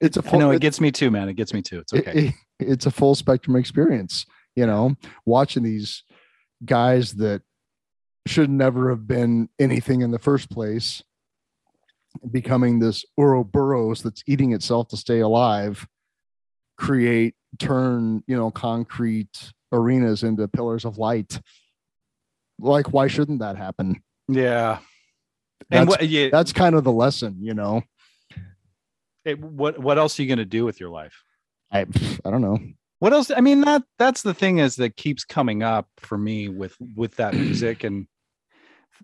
it's a full, it gets me too, man. It gets me too. It's okay. It's a full spectrum experience, you know, watching these guys that should never have been anything in the first place becoming this Ouroboros that's eating itself to stay alive, turn, you know, concrete arenas into pillars of light. Like, why shouldn't that happen? Yeah. That's kind of the lesson, you know. What else are you going to do with your life? I don't know. What else? I mean, that's the thing is that keeps coming up for me with that music. And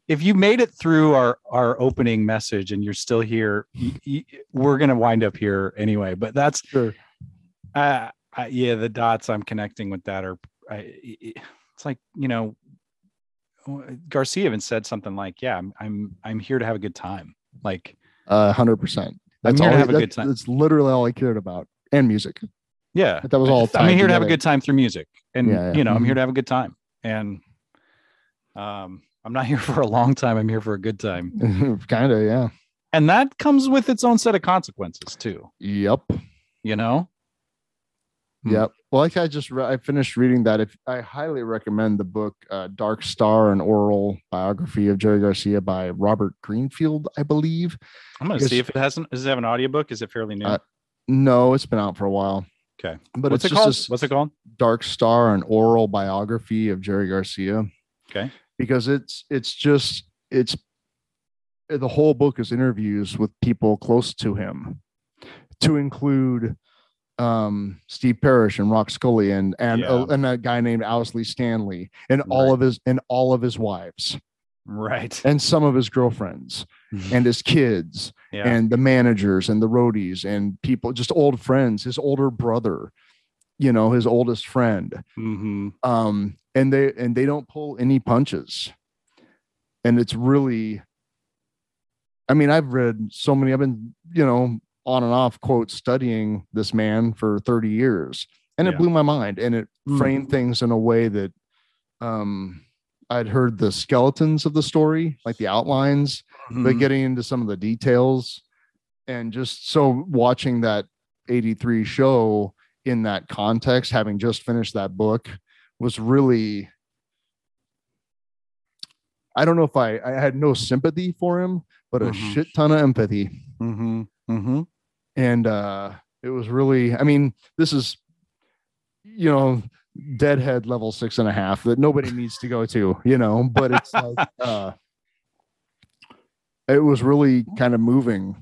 if you made it through our opening message and you're still here, we're going to wind up here anyway, but that's sure. The dots I'm connecting with that are, it's like, you know, Garcia even said something like, yeah, I'm here to have a good time. Like 100%. That's all. Have a good time. That's literally all I cared about. And music. Yeah. That was all. I'm here to have a good time through music, and you know, I'm here to have a good time. And, I'm not here for a long time. I'm here for a good time. Kind of, yeah. And that comes with its own set of consequences too. Yep. You know? Yep. Well, like I finished reading that. I highly recommend the book, Dark Star: An Oral Biography of Jerry Garcia by Robert Greenfield, I believe. I'm going to see if it hasn't. Does it have an audiobook? Is it fairly new? No, it's been out for a while. Okay. But what's it called? Dark Star: An Oral Biography of Jerry Garcia. Okay. Because it's the whole book is interviews with people close to him, to include Steve Parrish and Rock Scully and a guy named Owsley Stanley and all of his wives, right, and some of his girlfriends and his kids and the managers and the roadies and people, just old friends, his older brother, you know, his oldest friend. And they don't pull any punches. And it's really, I mean, I've read so many, I've been, you know, on and off quote studying this man for 30 years, and it blew my mind, and it framed things in a way that I'd heard the skeletons of the story, like the outlines, but getting into some of the details, and just so watching that 83 show in that context, having just finished that book, was really, I don't know if I had no sympathy for him, but a shit ton of empathy. And it was really, I mean, this is, you know, Deadhead level 6.5 that nobody needs to go to, you know, but it's like, it was really kind of moving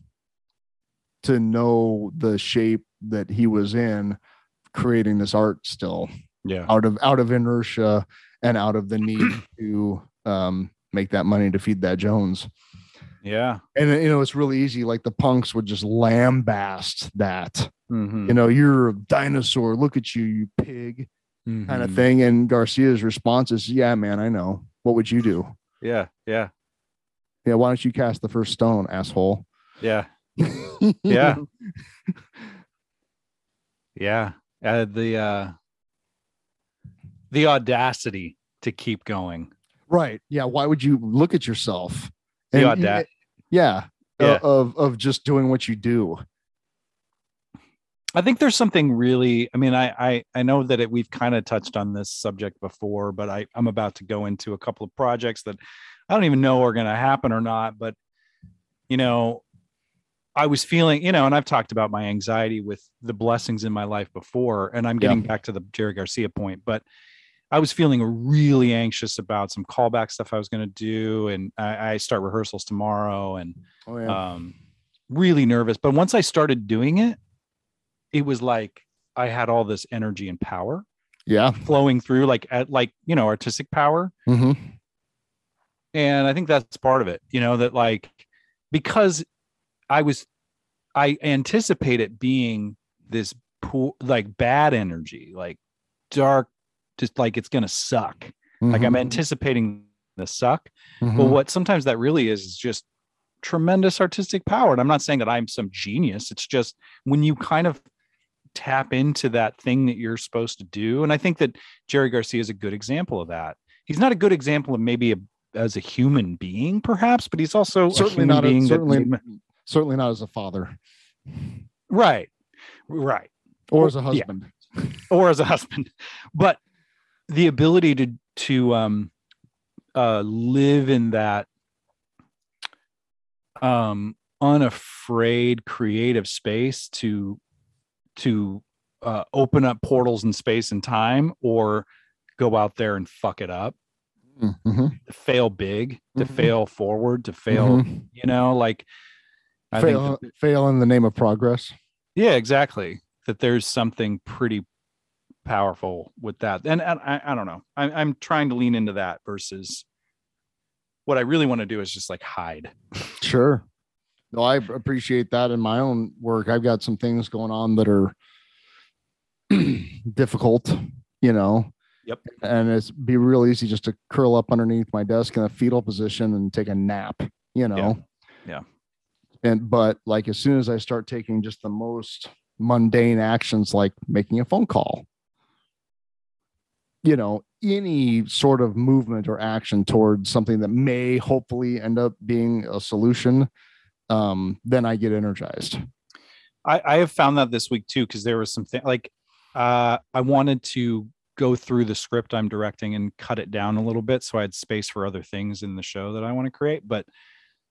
to know the shape that he was in, creating this art still out of inertia and out of the need to make that money to feed that Jones. Yeah. And, you know, it's really easy. Like the punks would just lambaste that, you know, you're a dinosaur, look at you, you pig, kind of thing. And Garcia's response is, yeah, man, I know. What would you do? Yeah. Yeah. Yeah. Why don't you cast the first stone, asshole? Yeah. Yeah. Yeah. The audacity to keep going. Right. Yeah. Why would you look at yourself? And, the audacity. Yeah. Yeah. Of just doing what you do. I think there's something really, I mean, I know that we've kind of touched on this subject before, but I'm about to go into a couple of projects that I don't even know are going to happen or not, but you know, I was feeling, you know, and I've talked about my anxiety with the blessings in my life before, and I'm getting back to the Jerry Garcia point, but I was feeling really anxious about some callback stuff I was going to do. And I start rehearsals tomorrow and really nervous. But once I started doing it, it was like I had all this energy and power flowing through, like, you know, artistic power. And I think that's part of it, you know, that like, because I anticipate it being this pool, like bad energy, like dark, just like it's going to suck. Like I'm anticipating the suck. But what sometimes that really is just tremendous artistic power. And I'm not saying that I'm some genius. It's just when you kind of tap into that thing that you're supposed to do. And I think that Jerry Garcia is a good example of that. He's not a good example of maybe as a human being, perhaps, but he's also certainly not as a father. Right. Right. Or as a husband. Yeah. Or as a husband. But the ability to live in that unafraid creative space to open up portals in space and time, or go out there and fuck it up, fail big, to fail forward, to fail, you know, like fail in the name of progress. Yeah, exactly. That there's something pretty powerful with that, and I don't know, I'm trying to lean into that versus what I really want to do is just like hide. Sure. No, I appreciate that in my own work. I've got some things going on that are difficult, you know. Yep. And it's be real easy just to curl up underneath my desk in a fetal position and take a nap, you know. Yeah. And but like as soon as I start taking just the most mundane actions, like making a phone call, you know, any sort of movement or action towards something that may hopefully end up being a solution, then I get energized. I have found that this week too, because there was something like I wanted to go through the script I'm directing and cut it down a little bit so I had space for other things in the show that I want to create. But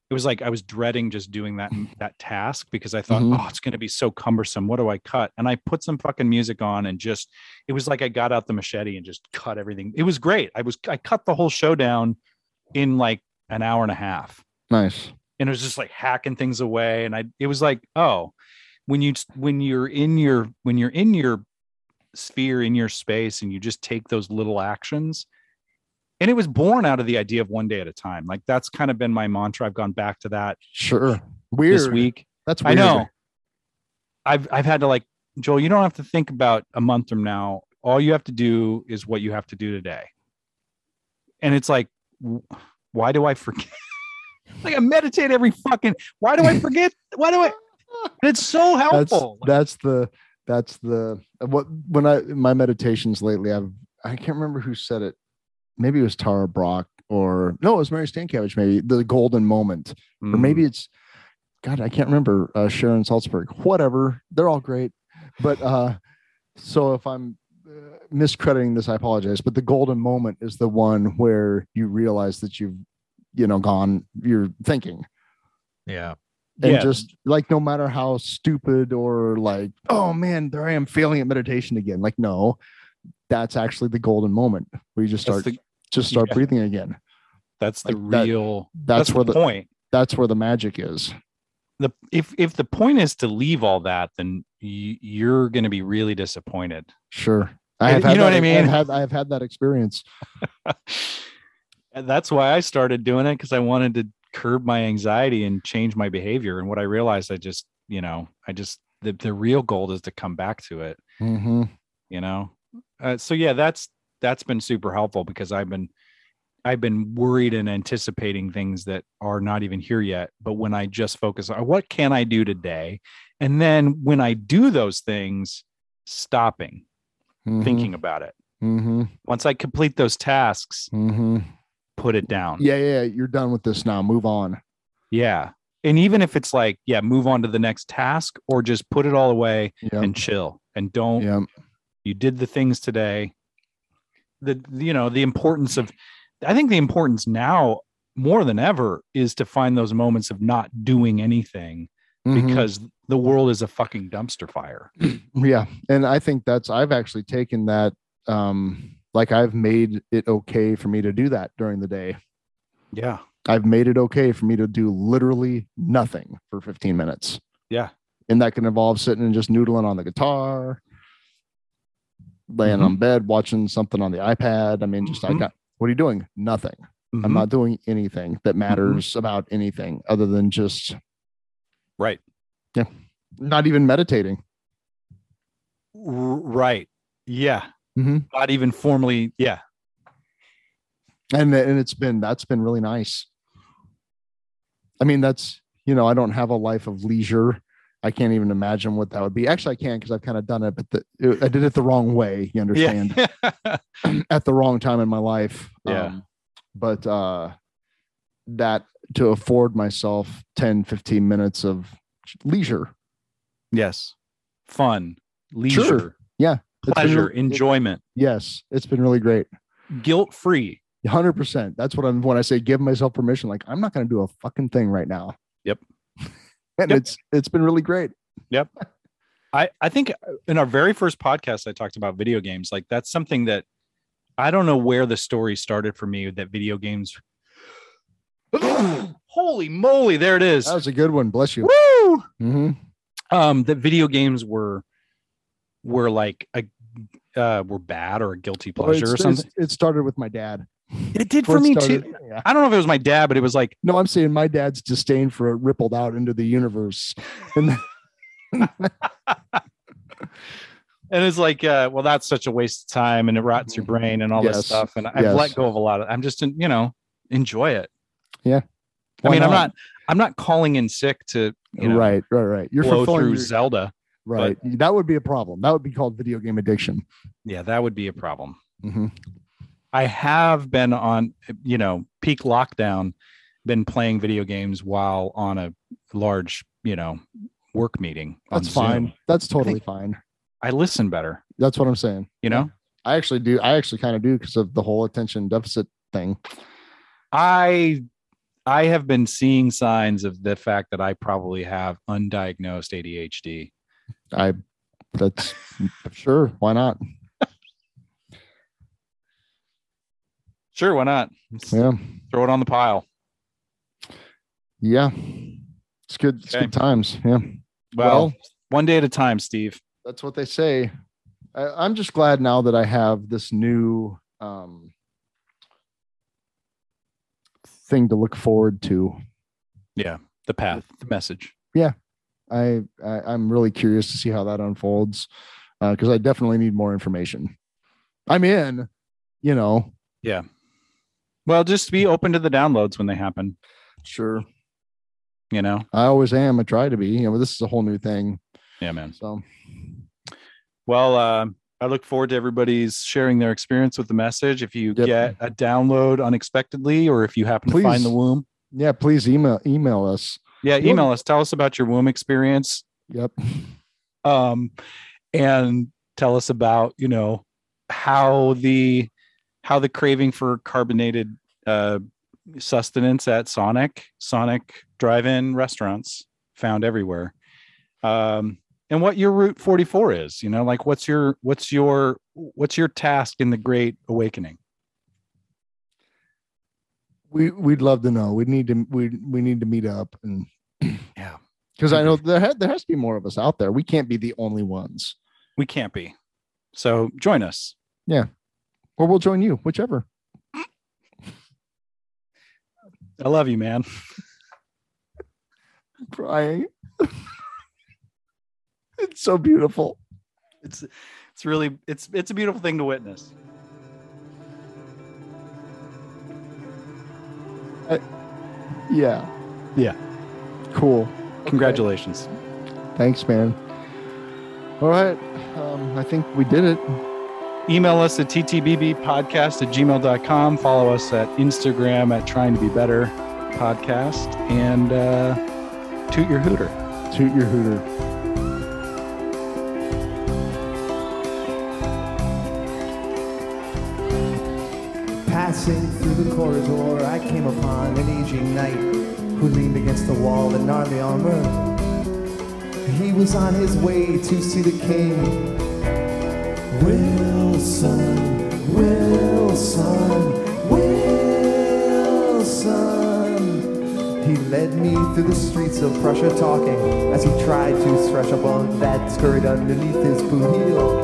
it was like I was dreading just doing that task because I thought, oh, it's going to be so cumbersome. What do I cut? And I put some fucking music on and just, it was like I got out the machete and just cut everything. It was great. I cut the whole show down in like an hour and a half. Nice. And it was just like hacking things away. And it was like, oh, when you're in your sphere, in your space, and you just take those little actions. And it was born out of the idea of one day at a time. Like that's kind of been my mantra. I've gone back to that. Sure. Weird. This week. That's weird. I know. I've had to like, Joel, you don't have to think about a month from now. All you have to do is what you have to do today. And it's like, why do I forget? Like I meditate every fucking. Why do I forget? Why do I? It's so helpful. That's the what when I in my meditations lately I can't remember who said it. Maybe it was Tara Brach or no, it was Mary Stankiewicz. Maybe the golden moment, or maybe it's God. I can't remember Sharon Salzberg. Whatever, they're all great. But so if I'm miscrediting this, I apologize. But the golden moment is the one where you realize that you've gone. You're thinking, and just like no matter how stupid or like, oh man, there I am failing at meditation again. Like no, that's actually the golden moment where you just start breathing again. That's the like real. That's where the point. That's where the magic is. If the point is to leave all that, then you're going to be really disappointed. Sure, I have. You know what I mean. I've had that experience. And that's why I started doing it, because I wanted to curb my anxiety and change my behavior. And what I realized, the real goal is to come back to it. Mm-hmm. That's been super helpful, because I've been worried and anticipating things that are not even here yet. But when I just focus on what can I do today, and then when I do those things, stopping, thinking about it. Mm-hmm. Once I complete those tasks, put it down. Yeah. You're done with this now. Move on. Yeah. And even if it's like, move on to the next task, or just put it all away and chill and don't. Yep. You did the things today. I think the importance now more than ever is to find those moments of not doing anything, because the world is a fucking dumpster fire. Yeah. And I think I've actually taken that, like I've made it okay for me to do that during the day. Yeah. I've made it okay for me to do literally nothing for 15 minutes. Yeah. And that can involve sitting and just noodling on the guitar, laying on bed, watching something on the iPad. I mean, what are you doing? Nothing. I'm not doing anything that matters about anything other than just. Right. Yeah. Not even meditating. Right. Yeah. Mm-hmm. Not even formally. Yeah. And that's been really nice. I mean, that's, I don't have a life of leisure. I can't even imagine what that would be. Actually, I can, because I've kind of done it, but I did it the wrong way. You understand? Yeah. At the wrong time in my life. Yeah. But that to afford myself 10, 15 minutes of leisure. Yes. Fun. Leisure. Sure. Yeah. Pleasure. Enjoyment. Yes. It's been really great. Guilt-free. 100%. That's what when I say give myself permission. Like, I'm not going to do a fucking thing right now. Yep. And it's been really great. Yep. I think in our very first podcast, I talked about video games. Like that's something that I don't know where the story started for me, that video games. Holy moly. There it is. That was a good one. Bless you. Woo! Mm-hmm. That video games were like were bad or a guilty pleasure or something. It started with my dad. It did for me too. Yeah. I don't know if it was my dad, but it was like, no, I'm saying my dad's disdain for it rippled out into the universe. And it's like, well, that's such a waste of time, and it rots your brain and all this stuff. And I've let go of a lot of, I'm just, enjoy it. Yeah. Why I mean, not? I'm not calling in sick to, right. You're blow through Zelda. Right. But that would be a problem. That would be called video game addiction. Yeah. That would be a problem. Mm-hmm. I have been on, peak lockdown, been playing video games while on a large, work meeting. That's fine. That's totally fine. I listen better. That's what I'm saying. I actually do. I actually kind of do, because of the whole attention deficit thing. I have been seeing signs of the fact that I probably have undiagnosed ADHD. That's sure. Why not? Sure, why not? Yeah. Throw it on the pile. Yeah. It's good. It's good times. Yeah. Well, one day at a time, Steve. That's what they say. I'm just glad now that I have this new thing to look forward to. Yeah. The path, the message. Yeah. I'm really curious to see how that unfolds, because I definitely need more information. I'm in. Yeah. Well, just be open to the downloads when they happen. Sure. You know, I always am. I try to be, you know, this is a whole new thing. Yeah, man. So, well, I look forward to everybody's sharing their experience with the message. If you get a download unexpectedly, or if you happen to find the womb. Yeah. Please email us. Yeah. Email us. Tell us about your womb experience. Yep. And tell us about, you know, how the craving for carbonated, sustenance at Sonic Drive-In restaurants found everywhere, and what your Route 44 is, you know, like what's your task in the Great Awakening. We'd love to know. We need to meet up, and yeah, because I know there has to be more of us out there. We can't be the only ones. We can't be. So join us. Yeah, or we'll join you, whichever. I love you, man. I'm crying. It's so beautiful. It's really, it's a beautiful thing to witness. Yeah. Cool. Congratulations. Okay. Thanks, man. All right. I think we did it. Email us at ttbbpodcast@gmail.com. Follow us at Instagram at Trying to Be Better Podcast. And toot your hooter. Toot your hooter. Passing through the corridor, I came upon an aging knight who leaned against the wall in gnarly armor. He was on his way to see the king. Wilson, Wilson, Wilson. He led me through the streets of Prussia talking as he tried to stretch a bone that scurried underneath his boot heel.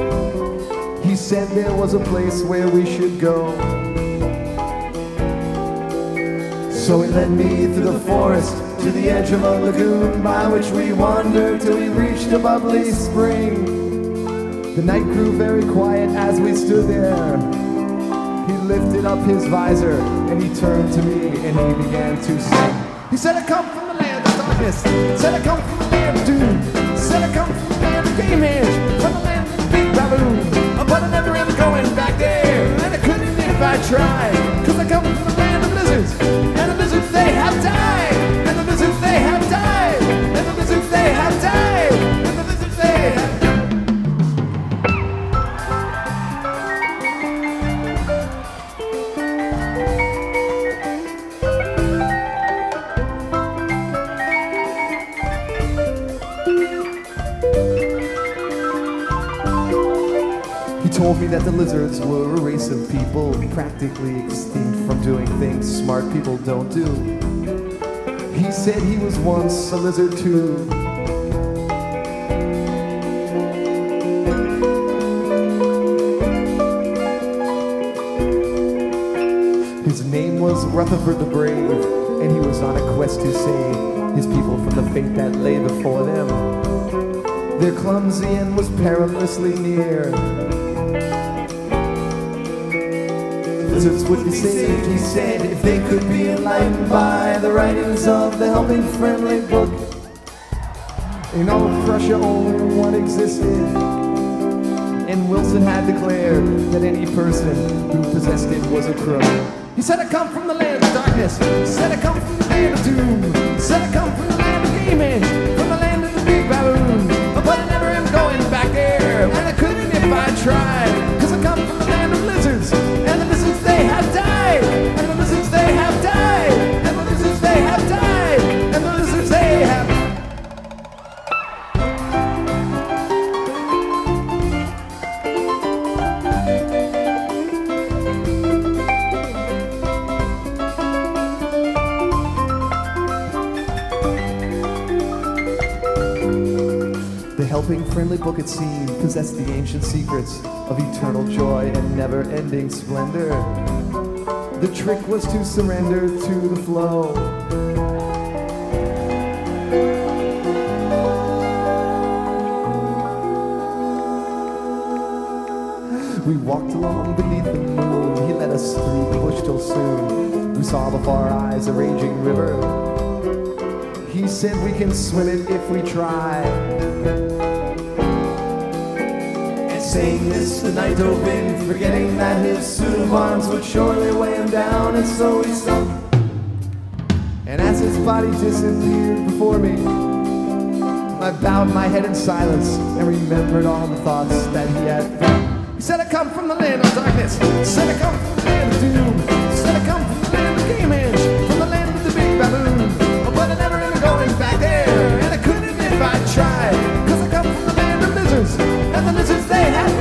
He said there was a place where we should go. So he led me through the forest to the edge of a lagoon by which we wandered till we reached a bubbly spring. The night grew very quiet as we stood there. He lifted up his visor and he turned to me and he began to sing. He said, I come from the land of darkness. Said, I come from the land of doom. He said, I come from the land of game edge. From the land of the big baboon. But I never am going back there. And I couldn't if I tried. Cause I come from the land of lizards. And the lizards, they have died. And the lizards, they have died. And the lizards, they have died. And the lizards, they have died. Told me that the lizards were a race of people practically extinct from doing things smart people don't do. He said he was once a lizard too. His name was Rutherford the Brave, and he was on a quest to save his people from the fate that lay before them. Their clumsy end was perilously near. Lizards would be saved, he said, if they could be enlightened by the writings of the helping friendly book. In all of Prussia, only one existed, and Wilson had declared that any person who possessed it was a crook. He said, I come from the land of darkness. He said, I come from the land of doom. He said, I come from the land of gaming, from the land of the big balloon. But I never am going back there, and I couldn't if I tried, cause I come from the land of lizards. They have died, and the lizards they have died, and the lizards they have died, and the lizards they have died. The helping friendly book, it seemed, possessed the ancient secrets of eternal joy and never-ending splendor. The trick was to surrender to the flow. We walked along beneath the moon. He led us through the bush till soon. We who saw before our eyes a raging river. He said we can swim it if we try. And saying this, the night dove in, forgetting that his suit of arms would surely weigh him down, and so he sunk. And as his body disappeared before me, I bowed my head in silence and remembered all the thoughts that he had felt. He said, I come from the land of darkness. He said, I come from the land of doom. He said, I come from the land of Gamehenge, from the land of the big baboon. Oh, but I never ended going back there, and I couldn't if I tried, because I come from the land of lizards, and the lizards, they have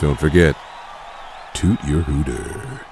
Don't forget, toot your hooter.